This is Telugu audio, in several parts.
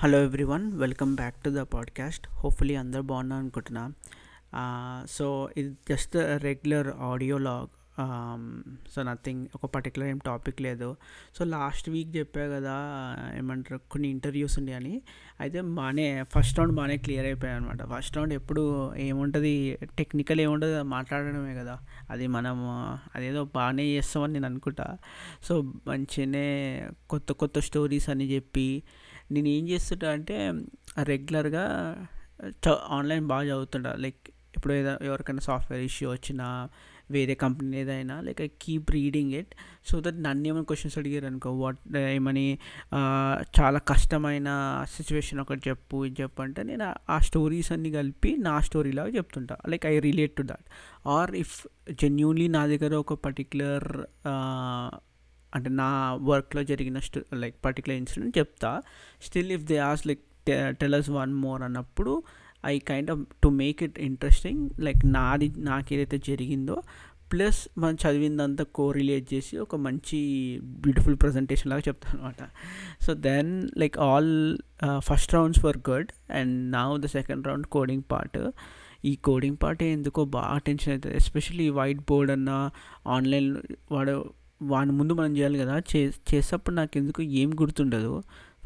Hello everyone, welcome back to the podcast. Hopefully అందరు బాగున్నారు అనుకుంటున్నా. సో ఇది just regular audio log, so nothing, ఒక పర్టికులర్ ఏం టాపిక్ లేదు. సో లాస్ట్ వీక్ చెప్పా కదా, ఏమంటారు, కొన్ని ఇంటర్వ్యూస్ ఉన్నాయని. అయితే ఫస్ట్ రౌండ్ బాగానే క్లియర్ అయిపోయాయి అనమాట. ఫస్ట్ రౌండ్ ఎప్పుడు ఏముంటుంది, టెక్నికల్ ఏముంటుంది, మాట్లాడడమే కదా. అది మనం అదేదో బాగానే చేస్తామని నేను అనుకుంటా. సో మంచిగానే కొత్త కొత్త స్టోరీస్ అని చెప్పి నేను ఏం చేస్తుంటా అంటే, రెగ్యులర్గా ఆన్లైన్ బాగా చదువుతుంటా. లైక్ ఇప్పుడు ఎవరికైనా సాఫ్ట్వేర్ ఇష్యూ వచ్చినా, వేరే కంపెనీ ఏదైనా, like I keep reading it, so that నన్ను ఏమైనా క్వశ్చన్స్ అడిగారు అనుకో, ఏమని చాలా కష్టమైన సిచ్యువేషన్ ఒకటి చెప్పు అంటే, నేను ఆ స్టోరీస్ అన్నీ కలిపి నా స్టోరీలాగా చెప్తుంటా. Like I relate to that. Or if genuinely నా దగ్గర ఒక పర్టిక్యులర్ అంటే నా వర్క్లో జరిగిన లైక్ పర్టికులర్ ఇన్సిడెంట్ చెప్తా. Still if they ask like tell us one more అన్నప్పుడు, I kind of to make it interesting, like నాకేదైతే జరిగిందో ప్లస్ మనం చదివిందంతా కోరిలేట్ చేసి ఒక మంచి బ్యూటిఫుల్ ప్రజెంటేషన్ లాగా చెప్తాను అనమాట. So then like all first rounds were good, and now the second round coding part. ఈ కోడింగ్ పార్ట్ ఎందుకో బాగా టెన్షన్ అవుతుంది, ఎస్పెషల్లీ వైట్ బోర్డ్ అన్న ఆన్లైన్ వాని ముందు మనం చేయాలి కదా. చేసేటప్పుడు నాకు ఎందుకు ఏం గుర్తుండదు.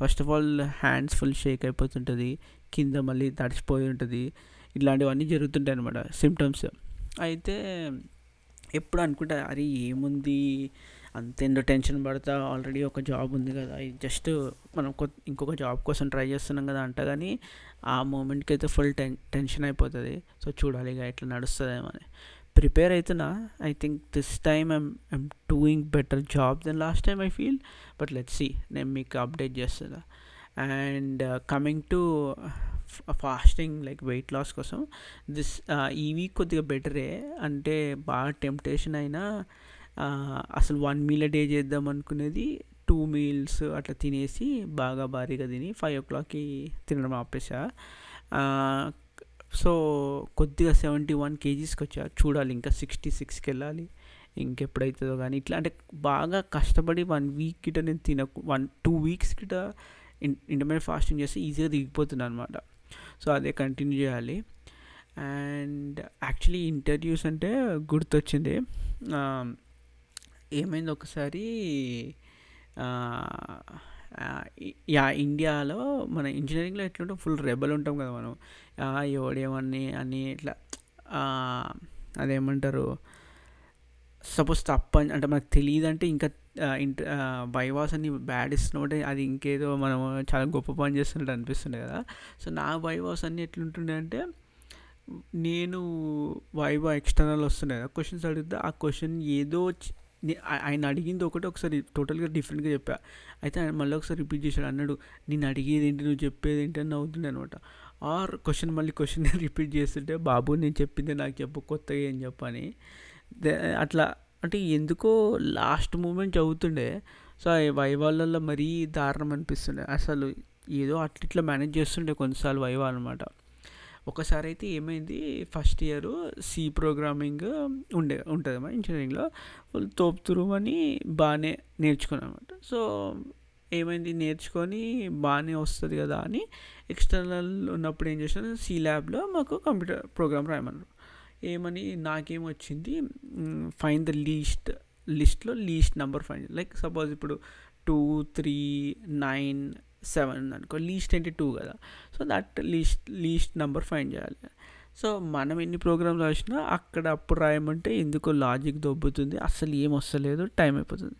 First of all hands full shake అయిపోతుంటుంది, కింద మళ్ళీ తడిసిపోయి ఉంటుంది, ఇలాంటివన్నీ జరుగుతుంటాయి అనమాట, సిమ్టమ్స్. అయితే ఎప్పుడు అనుకుంటా, అరే ఏముంది అంతేందో టెన్షన్ పడతా, ఆల్రెడీ ఒక జాబ్ ఉంది కదా, ఇది జస్ట్ మనం ఇంకొక జాబ్ కోసం ట్రై చేస్తున్నాం కదా అంట. కానీ ఆ మూమెంట్కి అయితే ఫుల్ టెన్షన్ అయిపోతుంది. సో చూడాలిగా ఎట్లా నడుస్తుందేమో అని ప్రిపేర్ అవుతున్నా. I think this time I'm doing better job then last time I feel, but let's see, నేను మీకు అప్డేట్ చేస్తాను. And coming to fasting, like weight loss కోసం ఈ వీక్ కొద్దిగా బెటరే. అంటే బాగా టెంప్టేషన్ అయినా, అసలు 1 మీల్ డే చేద్దాం అనుకునేది 2 మీల్స్ అట్లా తినేసి బాగా భారీగా తిని 5 o'clockకి తినడం ఆపేసా. సో కొద్దిగా 71 kgs వచ్చా. చూడాలి, ఇంకా 66కి వెళ్ళాలి, ఇంకెప్పుడైతుందో కానీ. ఇట్లా అంటే బాగా కష్టపడి 1 వీక్ కిట నేను 2 వీక్స్ కిట ఇంటర్మీడియట్ ఫాస్టింగ్ చేస్తే ఈజీగా దిగిపోతున్నాను అనమాట. సో అదే కంటిన్యూ చేయాలి. అండ్ యాక్చువల్లీ ఇంటర్వ్యూస్ అంటే గుర్తొచ్చింది, ఏమైంది ఒకసారి ఇండియాలో మన ఇంజనీరింగ్లో ఎట్లుంటాం, ఫుల్ రెబల్ ఉంటాం కదా మనం, ఎవడేమని అని ఇట్లా అదేమంటారు, సపోజ్ తప్పని అంటే మనకు తెలియదంటే ఇంకా వైవాస్ అని బ్యాడ్ ఇస్తున్నప్పుడు అది ఇంకేదో మనం చాలా గొప్ప పని చేస్తున్నట్టు అనిపిస్తుండే కదా. సో నా వైవాస్ అన్నీ ఎట్లుంటుండే అంటే, నేను వైవా ఎక్స్టర్నల్ వస్తుండే కదా, క్వశ్చన్స్ అడిగితే ఆ క్వశ్చన్ ఏదో ఆయన అడిగింది ఒకటి, ఒకసారి టోటల్గా డిఫరెంట్గా చెప్పా. అయితే ఆయన మళ్ళీ ఒకసారి రిపీట్ చేశాడు, అన్నాడు నేను అడిగేది ఏంటి, నువ్వు చెప్పేది ఏంటి అని అవుతుండే అనమాట. ఆర్ క్వశ్చన్ మళ్ళీ క్వశ్చన్ రిపీట్ చేస్తుంటే, బాబు నేను చెప్పిందే నాకు చెప్పు, కొత్తగా ఏం చెప్పని అట్లా. అంటే ఎందుకో లాస్ట్ మూమెంట్ చదువుతుండే. సో వైవాళ్ళల్లో మరీ దారుణం అనిపిస్తుండే, అసలు ఏదో అట్లా మేనేజ్ చేస్తుండే కొన్నిసార్లు వైవా అనమాట. ఒకసారి అయితే ఏమైంది, ఫస్ట్ ఇయర్ సి ప్రోగ్రామింగ్ ఉంటుంది అన్నమాట ఇంజనీరింగ్లో, వాళ్ళు తోపుతురు అని బాగానే నేర్చుకున్నాను అనమాట. సో ఏమైంది, నేర్చుకొని బాగానే వస్తుంది కదా అని ఎక్స్టర్నల్ ఉన్నప్పుడు ఏం చేశాను, సి ల్యాబ్లో మాకు కంప్యూటర్ ప్రోగ్రామ్ రాయమన్నారు. ఏమని నాకేం వచ్చింది, ఫైండ్ ద లిస్ట్లో least number find. Like suppose ఇప్పుడు 2 3 9 7 అనుకో, లీస్ట్ అంటే 2 కదా, so that least number find చేయాలి. సో మనం ఎన్ని ప్రోగ్రామ్స్ రాసినా అక్కడ అప్పుడు రాయమంటే ఎందుకో లాజిక్ దొబ్బుతుంది, అస్సలు ఏం వస్తలేదు, టైం అయిపోతుంది.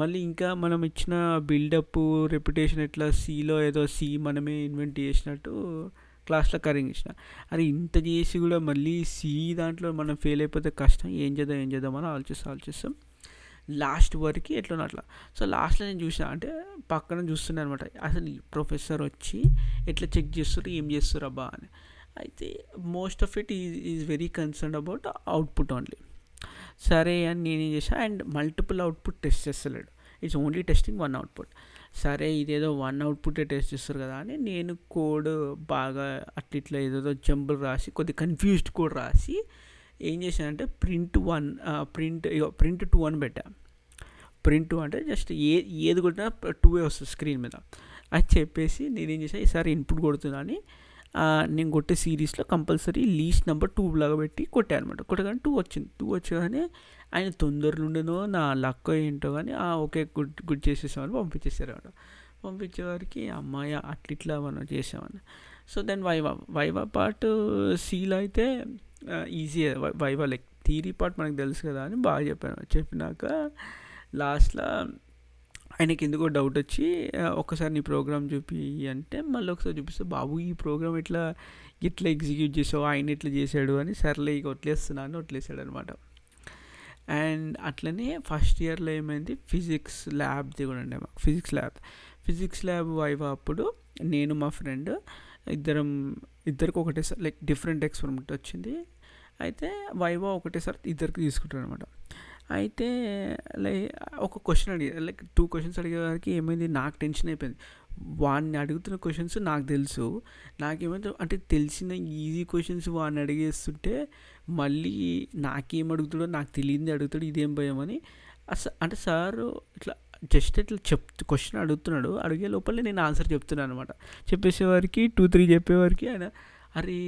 మళ్ళీ ఇంకా మనం ఇచ్చిన బిల్డప్ రెప్యుటేషన్ ఎట్లా, సీలో ఏదో సి మనమే ఇన్వెంట్ చేసినట్టు క్లాస్లో కరిగించిన, అరే ఇంత చేసి కూడా మళ్ళీ సి దాంట్లో మనం ఫెయిల్ అయిపోతే కష్టం, ఏం చేద్దాం అని ఆలోచిస్తాం లాస్ట్ వరకు ఎట్లా అట్లా. సో లాస్ట్లో నేను చూసిన, అంటే పక్కన చూస్తున్నాను అనమాట, అసలు ప్రొఫెసర్ వచ్చి ఎట్లా చెక్ చేస్తారు, ఏం చేస్తారు అబ్బా అని. అయితే most of it is very concerned about output only. సరే అని నేనేం చేశాను, అండ్ మల్టిపుల్ అవుట్పుట్ టెస్ట్ చేస్తలేడు, it's only testing one output. సరే ఇదేదో వన్ అవుట్పుటే టెస్ట్ చేస్తారు కదా అని నేను కోడ్ బాగా అట్లా ఏదేదో జంబుల్ రాసి, కొద్దిగా కన్ఫ్యూజ్డ్ కోడ్ రాసి ఏం చేశానంటే, ప్రింట్ 2 అని పెట్టా. ప్రింట్ 2 అంటే జస్ట్ ఏది కొట్టినా 2 వస్తుంది స్క్రీన్ మీద. అని చెప్పేసి నేనేం చేశాను, ఈసారి ఇన్పుట్ కొడుతున్నాను, నేను కొట్టే సిరీస్లో కంపల్సరీ లీస్ట్ నెంబర్ 2 లాగా పెట్టి కొట్టాను అనమాట. కొట్టగానే 2 వచ్చింది. 2 వచ్చేగానే ఆయన తొందరలో ఉండేనో నా లక్ ఏంటో కానీ ఓకే గుడ్ చేసేసామని పంపించేసారు అనమాట. పంపించేవారికి అమ్మాయి అట్లా ఇట్లా మనం చేసామని. సో దెన్ వైవా పార్ట్ సీల్ అయితే easy, viva like theory part మనకు తెలుసు కదా అని బాగా చెప్పాను. చెప్పినాక లాస్ట్లో ఆయనకి ఎందుకో డౌట్ వచ్చి ఒక్కసారి నీ ప్రోగ్రామ్ చూపి అంటే మళ్ళీ ఒకసారి చూపిస్తే, బాబు ఈ ప్రోగ్రామ్ ఎట్లా ఎగ్జిక్యూట్ చేసావు, ఆయన ఎట్లా చేశాడు అని సర్లే ఇక వదిలేస్తున్నా అని వదిలేసాడు అనమాట. అండ్ అట్లనే ఫస్ట్ ఇయర్లో ఏమైంది, ఫిజిక్స్ ల్యాబ్ది కూడా ఉండే మాకు. ఫిజిక్స్ ల్యాబ్ వైవా అప్పుడు నేను మా ఫ్రెండ్ ఇద్దరికి ఒకటేసారి లైక్ డిఫరెంట్ ఎక్స్పెరిమెంట్ వచ్చింది. అయితే వైవా ఒకటేసారి ఇద్దరికి తీసుకుంటారు అనమాట. అయితే లైక్ ఒక క్వశ్చన్ అడిగారు, లైక్ 2 క్వశ్చన్స్ అడిగేవారికి ఏమైంది, నాకు టెన్షన్ అయిపోయింది. వాడిని అడుగుతున్న క్వశ్చన్స్ నాకు తెలుసు, నాకేమైతే అంటే తెలిసిన ఈజీ క్వశ్చన్స్ వాడిని అడిగేస్తుంటే మళ్ళీ నాకేం అడుగుతాడో నాకు తెలియదు అడుగుతాడు, ఇదేం భయం అని. అంటే సార్ ఇట్లా జస్ట్ ఇట్లా క్వశ్చన్ అడుగుతున్నాడు, అడిగే లోపల నేను ఆన్సర్ చెప్తున్నాను అనమాట. చెప్పేసేవారికి 2-3 చెప్పేవారికి ఆయన అరే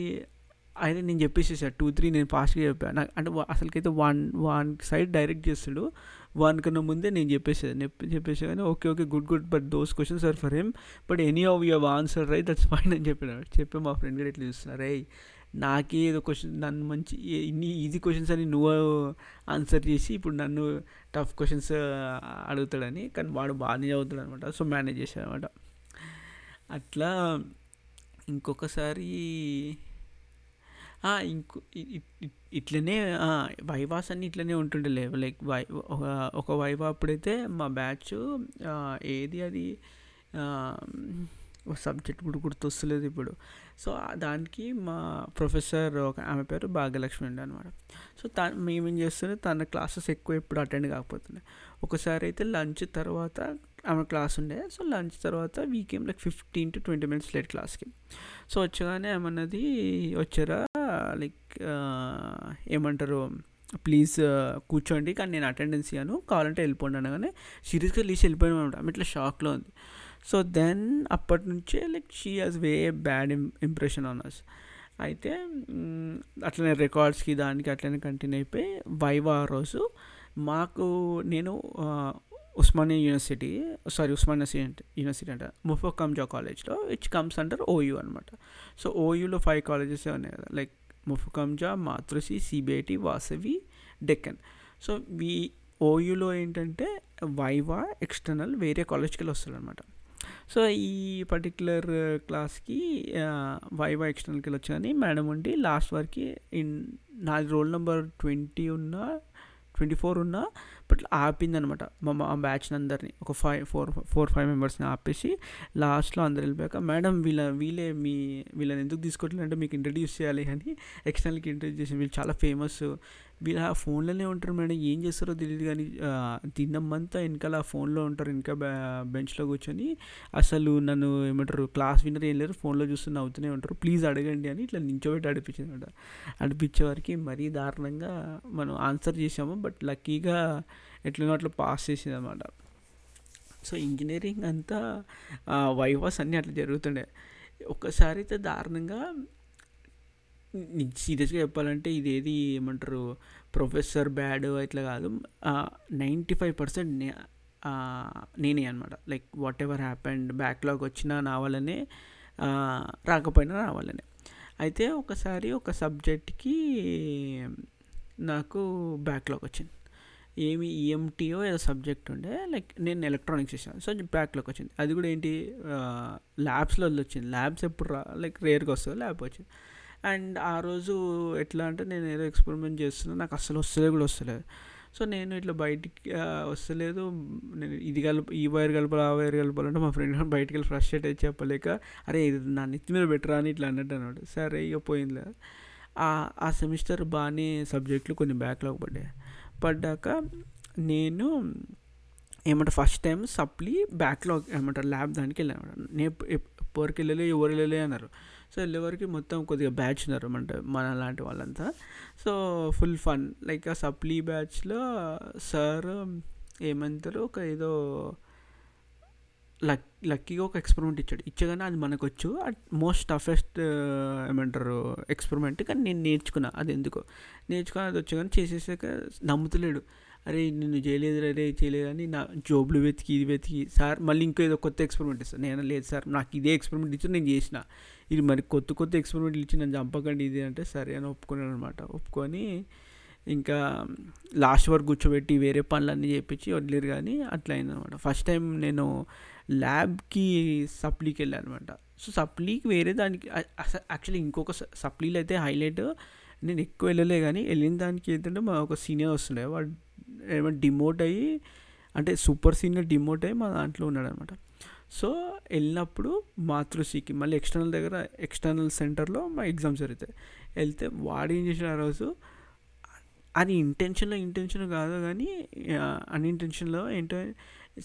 నేను చెప్పేసేసాను 2-3 నేను ఫాస్ట్గా చెప్పాను. నాకు అంటే అసలుకైతే వన్ సైడ్ డైరెక్ట్ చేస్తాడు, వన్ కన్నా ముందే నేను చెప్పేసా కానీ okay good but those questions are for him but any of your answer right that's fine అని చెప్పి మా ఫ్రెండ్ కూడా ఇట్లా చూస్తున్నారు. అయ్యి నాకేదో క్వశ్చన్ నన్ను మంచి ఇన్ని ఈజీ క్వశ్చన్స్ అని నువ్వు ఆన్సర్ చేసి ఇప్పుడు నన్ను టఫ్ క్వశ్చన్స్ అడుగుతాడని, కానీ వాడు బాగానే చదువుతాడు అనమాట. సో మేనేజ్ చేశాడు అనమాట. అట్లా ఇంకొకసారి ఇట్లనే వైవాస్ అన్నీ ఇట్లనే ఉంటుండే లేవు. లైక్ ఒక వైవా అప్పుడైతే మా బ్యాచ్ అది సబ్జెక్ట్ కూడా గుర్తొస్తలేదు ఇప్పుడు. సో దానికి మా ప్రొఫెసర్ ఒక ఆమె పేరు భాగ్యలక్ష్మి ఉండే అనమాట. సో మేమేం చేస్తుండే, తన క్లాసెస్ ఎక్కువ ఎప్పుడు అటెండ్ కాకపోతుండే. ఒకసారి అయితే లంచ్ తర్వాత ఆమె క్లాస్ ఉండే. సో లంచ్ తర్వాత వీకేం లైక్ 15 to 20 మినిట్స్ లేట్ క్లాస్కి. సో వచ్చగానే ఏమన్నది, వచ్చారా లైక్ ఏమంటారు ప్లీజ్ కూర్చోండి కానీ నేను అటెండెన్స్ ఇవ్వను కావాలంటే వెళ్ళిపోండి అనగానే సీరియస్గా లీచి వెళ్ళిపోయాను అనమాట. ఆమె ఇట్లా షాక్లో ఉంది. సో దెన్ అప్పటి నుంచే like she has way bad impression on us. అయితే అట్లనే రికార్డ్స్కి దానికి అట్లనే కంటిన్యూ అయిపోయి వైవా రోజు మాకు నేను ఉస్మానియా యూనివర్సిటీ అంటే ముఫక్ అంజా కాలేజ్లో విచ్ కమ్స్ అండర్ ఓయూ అనమాట. సో ఓయూలో 5 కాలేజెసే ఉన్నాయి కదా, like Muffakham Jah, Matrusri, CBIT, Vasavi, Deccan. So ఓయూలో ఏంటంటే వైవా ఎక్స్టర్నల్ వేరే కాలేజ్కి వెళ్ళి వస్తాడనమాట. సో ఈ పర్టిక్యులర్ క్లాస్కి వైవా ఎక్స్టర్నల్కి వెళ్ళి వచ్చాయని మేడం ఉండి లాస్ట్ వరకు నా రోల్ నెంబర్ 20 ఉన్నా 24 ఉన్నా బట్ ఆపిందనమాట. మా బ్యాచ్ని అందరినీ ఒక 4-5 మెంబర్స్ని ఆపేసి లాస్ట్లో అందరు వెళ్ళిపోయాక మేడం వీళ్ళని ఎందుకు తీసుకోవట్లేదు అంటే మీకు ఇంట్రడ్యూస్ చేయాలి అని ఎక్స్టర్నల్కి ఇంట్రడ్యూస్ చేసి వీళ్ళు చాలా ఫేమస్, వీళ్ళు ఆ ఫోన్లోనే ఉంటారు మేడం, ఏం చేస్తారో తెలియదు కానీ తిన్నమ్మంతా వెనకాల ఆ ఫోన్లో ఉంటారు, ఇంకా బెంచ్లో కూర్చొని అసలు నన్ను ఏమంటారు క్లాస్ విన్నర్ ఏం లేరు, ఫోన్లో చూస్తూ నవ్వుతూనే ఉంటారు, ప్లీజ్ అడగండి అని ఇట్లా నించోబెట్టి అడిపించిందనమాట. అడిపించేవారికి మరీ దారుణంగా మనం ఆన్సర్ చేసాము బట్ లక్కీగా ఎట్లనో అట్లా పాస్ చేసిందనమాట. సో ఇంజనీరింగ్ అంతా వైవాస్ అన్నీ అట్లా జరుగుతుండే. ఒక్కసారి అయితే దారుణంగా సీరియస్గా చెప్పాలంటే ఇదేది ఏమంటారు ప్రొఫెసర్ బ్యాడ్ ఇట్లా కాదు, 95% నేనే అనమాట. Like whatever happened backlog వచ్చినా నా వల్లనే, రాకపోయినా నా వల్లనే. అయితే ఒకసారి ఒక సబ్జెక్ట్కి నాకు బ్యాక్లాగ్ వచ్చింది, ఏమి ఈఎంటీఓ ఏదో సబ్జెక్ట్ ఉండే, లైక్ నేను ఎలక్ట్రానిక్స్ చేశాను. సో బ్యాక్లోకి వచ్చింది, అది కూడా ఏంటి ల్యాబ్స్లో వచ్చింది. ల్యాబ్స్ ఎప్పుడు లైక్ రేర్గా వస్తుంది, ల్యాబ్ వచ్చింది. అండ్ ఆ రోజు ఎట్లా అంటే నేను ఏదో ఎక్స్పెరిమెంట్ చేస్తున్నా, నాకు అస్సలు వస్తలేదు. సో నేను ఇట్లా బయటికి వస్తలేదు, నేను ఇది ఈ వైర్ కలపాలి ఆ వైర్ కలపాలంటే మా ఫ్రెండ్ బయటికి వెళ్ళి ఫ్రస్ట్రేట్ అయితే చెప్పలేక అరే ఇది నా నెత్తి మీద బెటరా అని ఇట్లా అన్నట్టు అన్నాడు. సరే ఇక పోయింది. ఆ సెమిస్టర్ బాగానే సబ్జెక్టులు కొన్ని బ్యాక్లాగ్ పడ్డాక నేను ఏమంటారు ఫస్ట్ టైం సప్లీ బ్యాక్లాగ్ ఏమంటారు ల్యాబ్ దానికి వెళ్ళాను. నేను ఎవరికి వెళ్ళలే ఎవరు వెళ్ళలే అన్నారు. సో వెళ్ళేవరకు మొత్తం కొద్దిగా బ్యాచ్ ఉన్నారు అంటే మన లాంటి వాళ్ళంతా. సో ఫుల్ ఫన్ లైక్ ఆ సప్లీ బ్యాచ్లో సార్ ఏమంటారు ఒక ఏదో లక్కీగా ఒక ఎక్స్పెరిమెంట్ ఇచ్చేగానే అది మనకు వచ్చు. మోస్ట్ టఫెస్ట్ ఏమంటారు ఎక్స్పెరిమెంట్, కానీ నేను నేర్చుకున్నా. అది ఎందుకో నేర్చుకున్నా, అది వచ్చేగానే చేసేసాక నమ్ముతలేడు. అరే నేను చేయలేదు చేయలేదు అని నా జోబులు వెతికి ఇది వెతికి, సార్ మళ్ళీ ఇంకో ఏదో కొత్త ఎక్స్పెరిమెంట్ ఇస్తాను. నేను లేదు సార్ నాకు ఇదే ఎక్స్పెరిమెంట్ ఇచ్చి నేను చేసిన, ఇది మరి కొత్త కొత్త ఎక్స్పెరిమెంట్లు ఇచ్చి నన్ను చంపకండి ఇది అంటే సరే అని ఒప్పుకున్నాను అనమాట. ఒప్పుకొని ఇంకా లాస్ట్ వరకు కూర్చోబెట్టి వేరే పనులన్నీ చేయించి వదిలేరు. కానీ అట్లా అయిందనమాట. ఫస్ట్ టైం నేను ల్యాబ్కి సప్లీకి వెళ్ళాను అనమాట. సో సప్లీకి వేరే దానికి యాక్చువల్లీ ఇంకొక సప్లీలు అయితే హైలైట్ నేను ఎక్కువ వెళ్ళలే, కానీ వెళ్ళిన దానికి ఏంటంటే మా ఒక సీనియర్ వస్తుండే, వాడు ఏమంటే డిమోట్ అయ్యి, అంటే సూపర్ సీనియర్ డిమోట్ అయ్యి మా దాంట్లో ఉన్నాడు అనమాట. సో వెళ్ళినప్పుడు మాతృశ్రీకి మళ్ళీ ఎక్స్టర్నల్ దగ్గర ఎక్స్టర్నల్ సెంటర్లో మా ఎగ్జామ్స్ జరుగుతాయి. వెళ్తే వాడు ఏం చేసాడు ఆ రోజు, అది ఇంటెన్షన్ కాదు కానీ అన్ఇంటెన్షన్లో ఏంటో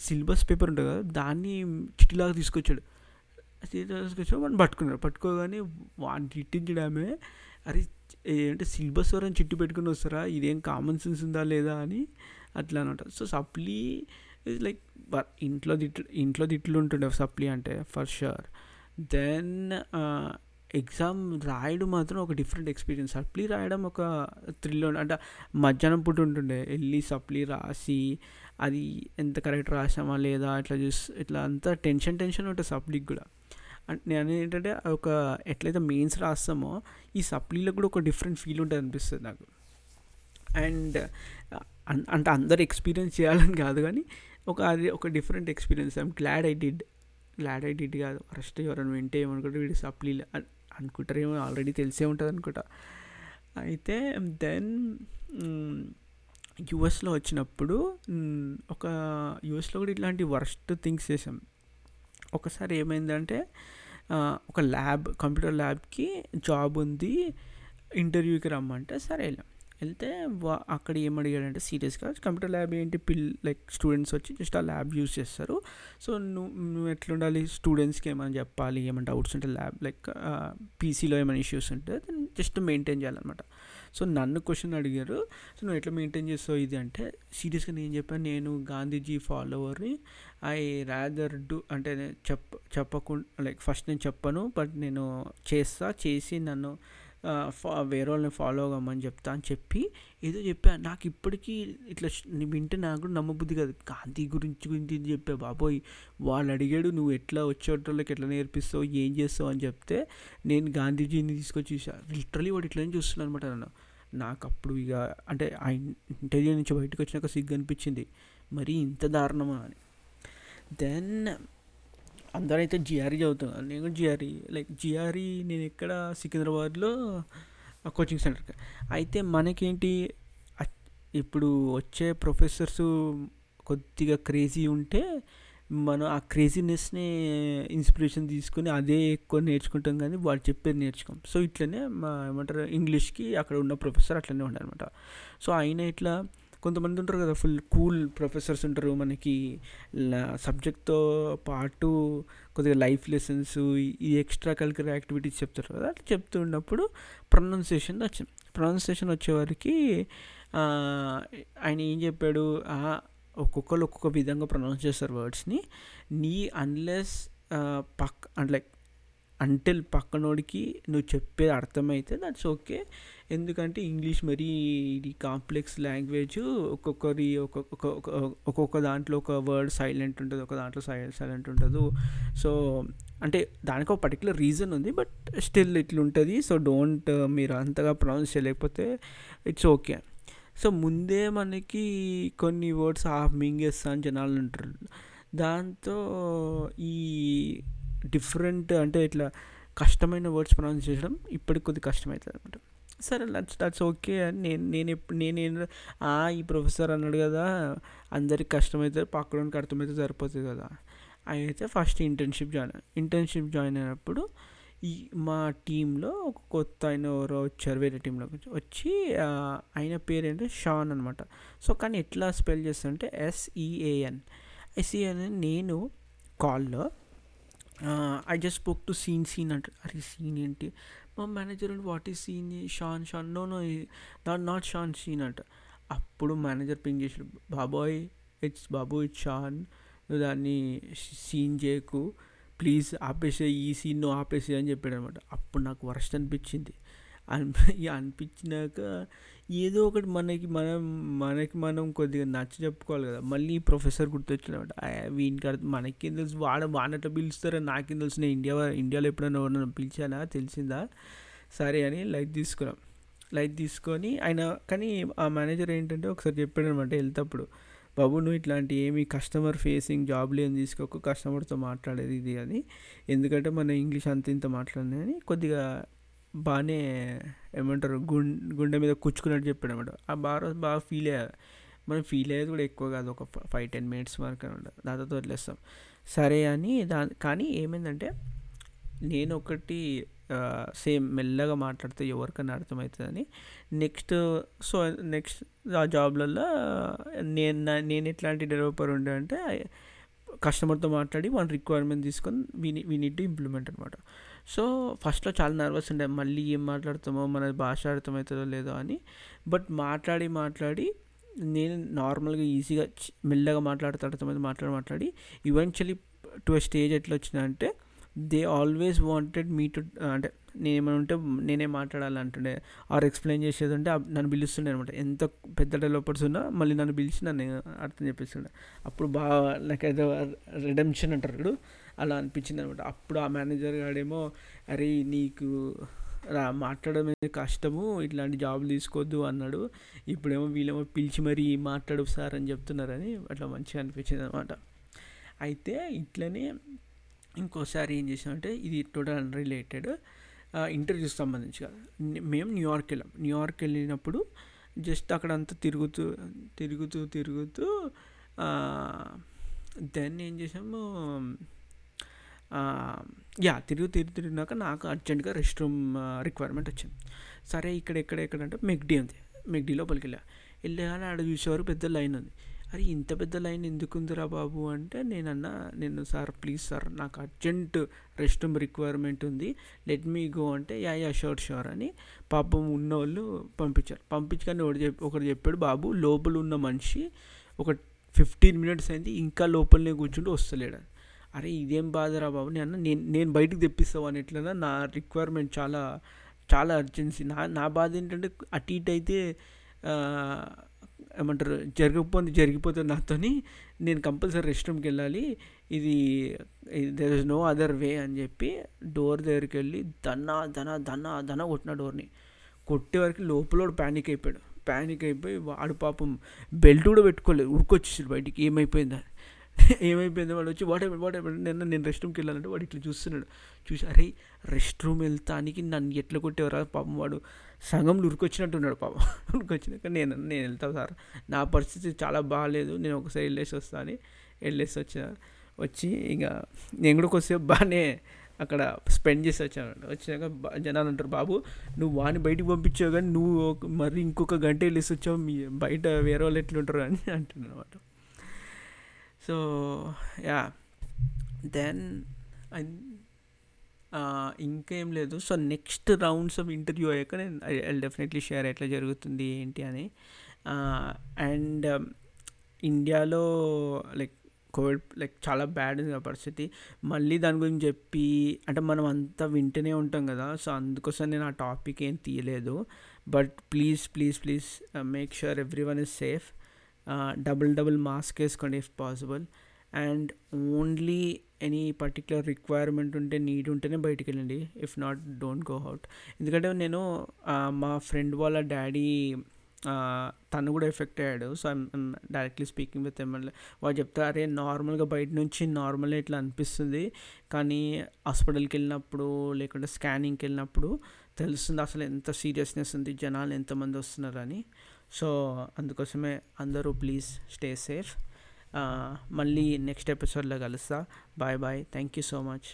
సిలబస్ పేపర్ ఉంటుంది కదా, దాన్ని చిట్టిలాగా తీసుకొచ్చాడు. తీసుకొచ్చాడు వాడిని పట్టుకున్నాడు. పట్టుకోగానే వాడిని తిట్టించడమే, అరే ఏంటంటే సిలబస్ వరకు చిట్టి పెట్టుకుని వస్తారా, ఇదేం కామన్ సెన్స్ ఉందా లేదా అని అట్లా అనమాట. సో సప్లీ ఇస్ లైక్ ఇంట్లో తిట్లు ఉంటుండే సప్లీ అంటే ఫర్ షూర్. దెన్ ఎగ్జామ్ రాయడం మాత్రం ఒక డిఫరెంట్ ఎక్స్పీరియన్స్. సప్లీ రాయడం ఒక థ్రిల్, అంటే మధ్యాహ్నం పూట ఉంటుండే వెళ్ళి సప్లీ రాసి అది ఎంత కరెక్ట్ రాసామా లేదా ఇట్లా చూసి ఇట్లా అంతా టెన్షన్ ఉంటుంది సప్లీకి కూడా. అంటే నేను ఏంటంటే ఒక ఎట్లయితే మెయిన్స్ రాస్తామో ఈ సప్లీలో కూడా ఒక డిఫరెంట్ ఫీల్ ఉంటుంది అనిపిస్తుంది నాకు. అండ్ అంటే అందరు ఎక్స్పీరియన్స్ చేయాలని కాదు, కానీ అది ఒక different experience. I'm glad I did కాదు, ఫస్ట్ ఎవరైనా వింటే ఏమనుకుంటే వీడు సప్లీలు అనుకుంటారేమో, ఆల్రెడీ తెలిసే ఉంటుంది అనుకుంటా. అయితే దెన్ యూఎస్లో వచ్చినప్పుడు ఒక యూఎస్లో కూడా ఇట్లాంటి వర్స్ట్ థింగ్స్ చేసాం. ఒకసారి ఏమైందంటే ఒక ల్యాబ్, కంప్యూటర్ ల్యాబ్కి జాబ్ ఉంది ఇంటర్వ్యూకి రమ్మంటే సరే వెళ్ళాం. వెళ్తే అక్కడ ఏమడిగాడంటే సీరియస్గా, కంప్యూటర్ ల్యాబ్ ఏంటి లైక్ స్టూడెంట్స్ వచ్చి జస్ట్ ఆ ల్యాబ్ యూజ్ చేస్తారు. సో నువ్వు ఎట్లుండాలి, స్టూడెంట్స్కి ఏమైనా చెప్పాలి, ఏమైనా డౌట్స్ ఉంటే ల్యాబ్ లైక్ పీసీలో ఏమైనా ఇష్యూస్ ఉంటే జస్ట్ మెయింటైన్ చేయాలన్నమాట. సో నన్ను క్వశ్చన్ అడిగారు, సో నువ్వు ఎట్లా మెయింటైన్ చేస్తావు ఇది అంటే సీరియస్గా నేను చెప్పాను, నేను గాంధీజీ ఫాలోవర్ని, ఐ రాదర్ డూ అంటే చెప్పకుండా లైక్ ఫస్ట్ నేను చెప్పను, బట్ నేను చేసి నన్ను వేరే వాళ్ళని ఫాలో అవ్వమని చెప్తా అని చెప్పి ఏదో చెప్పాను. నాకు ఇప్పటికీ ఇట్లా వింటే నాకు కూడా నమ్మబుద్ధి కాదు, గాంధీ గురించి ఇది చెప్పా బాబోయ్. వాళ్ళు అడిగాడు నువ్వు ఎట్లా వచ్చేటోళ్ళకి ఎట్లా నేర్పిస్తావు ఏం చేస్తావు అని చెప్తే నేను గాంధీజీని తీసుకొచ్చి చూసాను. లిటరలీ వాడు ఇట్లనే చూస్తున్నాను అనమాట. నాకు అప్పుడు ఇక అంటే ఆ ఇంటర్వ్యూ నుంచి బయటకు వచ్చినాక సిగ్గు అనిపించింది, మరీ ఇంత దారుణమా అని. దెన్ అందరైతే జిఆర్ఈ చదువుతున్నాను, నేను కూడా జిఆర్ఈ లైక్ జిఆర్ఈ నేను ఎక్కడ సికింద్రాబాద్లో కోచింగ్ సెంటర్కి. అయితే మనకేంటి ఇప్పుడు వచ్చే ప్రొఫెసర్స్ కొద్దిగా క్రేజీ ఉంటే మనం ఆ క్రేజీనెస్ని ఇన్స్పిరేషన్ తీసుకొని అదే ఎక్కువ నేర్చుకుంటాం, కానీ వాడు చెప్పేది నేర్చుకోం. సో ఇట్లనే మా ఏమంటారు ఇంగ్లీష్కి అక్కడ ఉన్న ప్రొఫెసర్ అట్లనే ఉన్నారనమాట. సో ఆయన ఇట్లా కొంతమంది ఉంటారు కదా ఫుల్ కూల్ ప్రొఫెసర్స్ ఉంటారు, మనకి సబ్జెక్ట్తో పాటు కొద్దిగా లైఫ్ లెసన్స్ ఈ ఎక్స్ట్రా కరిక్యులర్ యాక్టివిటీస్ చెప్తారు కదా. అట్లా చెప్తూ ఉన్నప్పుడు ప్రొనౌన్సియేషన్ వచ్చేవారికి ఆయన ఏం చెప్పాడు, ఒక్కొక్కరు ఒక్కొక్క విధంగా ప్రొనౌన్స్ చేస్తారు వర్డ్స్ని. అన్లెస్ అంటిల్ పక్కనోడికి నువ్వు చెప్పేది అర్థమైతే దట్స్ ఓకే, ఎందుకంటే ఇంగ్లీష్ మరి ఇది కాంప్లెక్స్ లాంగ్వేజ్, ఒక్కొక్క దాంట్లో ఒక వర్డ్ సైలెంట్ ఉంటుంది, ఒక దాంట్లో సైలెంట్ ఉంటుంది. సో అంటే దానికి ఒక పర్టికులర్ రీజన్ ఉంది, బట్ స్టిల్ ఇట్లుంటుంది. సో డోంట్ మీరు అంతగా ప్రొనౌన్స్ చేయలేకపోతే ఇట్స్ ఓకే. సో ముందే మనకి కొన్ని వర్డ్స్ హాఫ్ మింగేస్తా అని జనాలు ఉంటారు, దాంతో ఈ డిఫరెంట్ అంటే ఇట్లా కష్టమైన వర్డ్స్ ప్రొనౌన్స్ చేయడం ఇప్పటికి కొద్ది కష్టమవుతుంది అనమాట. సరే దట్స్ ఓకే అని నేను ఈ ప్రొఫెసర్ అన్నాడు కదా అందరికి కష్టమవుతుంది, పక్కడానికి అర్థమైతే సరిపోతుంది కదా. అయితే ఫస్ట్ ఇంటర్న్షిప్ జాయిన్ అయినప్పుడు ఈ మా టీంలో ఒక కొత్త ఆయన ఎవరో వచ్చారు, వేరే టీంలోకి వచ్చి ఆయన పేరేంటే షాన్ అనమాట. సో కానీ ఎట్లా స్పెల్ చేస్తానంటే SEAN. నేను కాల్లో I just spoke to Sean అంటే అరే సీన్ ఏంటి, మా మేనేజర్ అంటే what is Sean, Shaun not Shaun Sean అంట. అప్పుడు మేనేజర్ పింగ్ చేసాడు, బాబోయ్ ఇట్స్ షాన్, నువ్వు దాన్ని సీన్ చేయకు ప్లీజ్, ఆపేసే ఈ సీన్ నువ్వు ఆపేసే అని చెప్పాడు అనమాట. అప్పుడు నాకు వరస్ట్ అనిపించింది. అనిపించినాక ఏదో ఒకటి మనకి మనం కొద్దిగా నచ్చ చెప్పుకోవాలి కదా. మళ్ళీ ప్రొఫెసర్ గుర్తొచ్చినమాట, వీనికి అర్థం మనకేం తెలుసు, వాడట పిలుస్తారా నాకేం తెలుసు, నేను ఇండియాలో ఎప్పుడైనా ఎవరైనా పిలిచానా తెలిసిందా సరే అని లైట్ తీసుకొని ఆయన. కానీ ఆ మేనేజర్ ఏంటంటే ఒకసారి చెప్పాడు అనమాట వెళ్తప్పుడు, బాబు నువ్వు ఇట్లాంటి ఏమి కస్టమర్ ఫేసింగ్ జాబ్లు ఏం తీసుకోకు, కస్టమర్తో మాట్లాడేది ఇది అని, ఎందుకంటే మనం ఇంగ్లీష్ అంత ఇంత మాట్లాడినా అని కొద్దిగా బాగానే ఏమంటారు గుండె మీద కూర్చుకున్నట్టు చెప్పాడు అనమాట. ఆ బాగా ఫీల్ అయ్యా, మనం ఫీల్ అయ్యేది కూడా ఎక్కువ కాదు, ఒక 5-10 minutes వరకు అనమాట, దాంతో వదిలేస్తాం సరే అని. కానీ ఏమైందంటే నేను ఒకటి సేమ్ మెల్లగా మాట్లాడితే ఎవరికైనా అర్థమవుతుందని నెక్స్ట్ ఆ జాబ్లలో నేను ఎట్లాంటి డెవలపర్ ఉండే అంటే కస్టమర్తో మాట్లాడి వన్ రిక్వైర్మెంట్ తీసుకొని వీ నీడ్ టు ఇంప్లిమెంట్ అనమాట. సో ఫస్ట్లో చాలా నర్వస్ ఉండే, మళ్ళీ ఏం మాట్లాడుతామో మన భాష అర్థమవుతుందో లేదో అని. బట్ మాట్లాడి నేను నార్మల్గా ఈజీగా మెల్లగా మాట్లాడి ఈవెన్చువలీ టు ఏ స్టేజ్ ఎట్లా వచ్చినా అంటే they always wanted me to, అంటే నేనేమనుంటే నేనే మాట్లాడాలంటుండే ఆర్ ఎక్స్ప్లెయిన్ చేసేది ఉంటే నన్ను పిలుస్తుండే అనమాట. ఎంత పెద్ద డెవలపర్స్ ఉన్నా మళ్ళీ నన్ను పిలిచి నన్ను అర్థం చెప్పేస్తుండే. అప్పుడు బాగా నాకేదో రిడెంప్షన్ అంటారు అలా అనిపించింది అనమాట. అప్పుడు ఆ మేనేజర్ గాడేమో, అరే నీకు మాట్లాడడం కష్టము, ఇట్లాంటి జాబులు తీసుకోవద్దు అన్నాడు, ఇప్పుడేమో వీళ్ళేమో పిలిచి మరీ మాట్లాడు సార్ అని చెప్తున్నారని అట్లా మంచిగా అనిపించింది అనమాట. అయితే ఇట్లనే ఇంకోసారి ఏం చేసామంటే, ఇది టోటల్ అన్రిలేటెడ్, ఇంటర్వ్యూస్ సంబంధించి కాదు. మేము న్యూయార్క్ వెళ్ళినప్పుడు జస్ట్ అక్కడ అంతా తిరుగుతూ దాన్ని ఏం చేసాము, తిరిగినాక నాకు అర్జెంటుగా రెస్ట్ రూమ్ రిక్వైర్మెంట్ వచ్చింది. సరే ఇక్కడ అంటే మెగ్డీ లోపలికి వెళ్ళగానే ఆడ చూసేవారు పెద్ద లైన్ ఉంది. అరే ఇంత పెద్ద లైన్ ఎందుకుందిరా బాబు అంటే నేను సార్ ప్లీజ్ సార్ నాకు అర్జెంట్ రెస్ట్ రూమ్ రిక్వైర్మెంట్ ఉంది, లెట్ మీ గో అంటే యా షూర్ అని పాపం ఉన్నవాళ్ళు పంపించగానే ఒకటి చెప్పాడు, బాబు లోపల ఉన్న మనిషి ఒక 15 minutes అయింది ఇంకా లోపలనే కూర్చుంటూ వస్తలేడు. అరే ఇదేం బాధరా బాబు నేను బయటకు తెప్పిస్తాను ఎట్లన్నా, నా రిక్వైర్మెంట్ చాలా చాలా అర్జెన్సీ. నా బాధ ఏంటంటే అటు ఇటు అయితే ఏమంటారు జరిగిపోతుంది నాతోని, నేను కంపల్సరీ రెస్ట్ రూమ్కి వెళ్ళాలి, ఇది there is no other way అని చెప్పి డోర్ దగ్గరికి వెళ్ళి దన్నా కొట్టిన డోర్ని. కొట్టే వరకు లోపల ప్యానిక్ అయిపోయి వాడు పాపం బెల్ట్ కూడా పెట్టుకోలేదు, ఉరుకొచ్చేసాడు బయటికి. ఏమైపోయిందో వాడు వచ్చి వాట్ హ్యాపెండ్ నేను రెస్ట్ రూమ్కి వెళ్ళాలంటే వాడు ఇట్లా చూసి అరే రెస్ట్ రూమ్ వెళ్తానికి నన్ను ఎట్లా కొట్టేవరా పాపం, వాడు సంఘంలో ఉరికొచ్చినట్టున్నాడు పాపం. ఉరికొచ్చినాక నేను వెళ్తాను సార్, నా పరిస్థితి చాలా బాగాలేదు, నేను ఒకసారి వెళ్ళేసి వచ్చి ఇంకా నేను కూడా కొద్దిసేపు బాగానే అక్కడ స్పెండ్ చేసి వచ్చినాక జనాలు అంటారు, బాబు నువ్వు వాడిని బయటికి పంపించావు కానీ నువ్వు మరి ఇంకొక గంట వెళ్ళేసి వచ్చావు, మీ బయట వేరే వాళ్ళు ఎట్లుంటారు అని అంటున్నాను అనమాట. సో యా దెన్ ఇంకేం లేదు. So next rounds of interview అయ్యాక నేను డెఫినెట్లీ షేర్ ఎట్లా జరుగుతుంది ఏంటి అని. అండ్ ఇండియాలో లైక్ కోవిడ్ లైక్ చాలా బ్యాడ్ ఉంది ఆ పరిస్థితి, మళ్ళీ దాని గురించి చెప్పి అంటే మనం అంతా వింటూనే ఉంటాం కదా, సో అందుకోసం నేను ఆ టాపిక్ ఏం తీయలేదు. But please make sure everyone is safe, double mask వేసుకోండి if possible, and only any particular requirement ఉంటే నీడ్ ఉంటేనే బయటికి వెళ్ళండి, if not don't go out. ఎందుకంటే నేను మా ఫ్రెండ్ వాళ్ళ డాడీ తను కూడా ఎఫెక్ట్ అయ్యాడు, so I'm directly speaking with him. వాళ్ళు చెప్తారు, అరే నార్మల్గా బయట నుంచి నార్మల్గా ఇట్లా అనిపిస్తుంది కానీ హాస్పిటల్కి వెళ్ళినప్పుడు లేకుంటే స్కానింగ్కి వెళ్ళినప్పుడు తెలుస్తుంది అసలు ఎంత సీరియస్నెస్ ఉంది, జనాలు ఎంతమంది వస్తున్నారని. సో అందుకోసమే అందరూ ప్లీజ్ స్టే సేఫ్. మళ్ళీ నెక్స్ట్ ఎపిసోడ్లో కలుస్తా. Bye, thank you so much.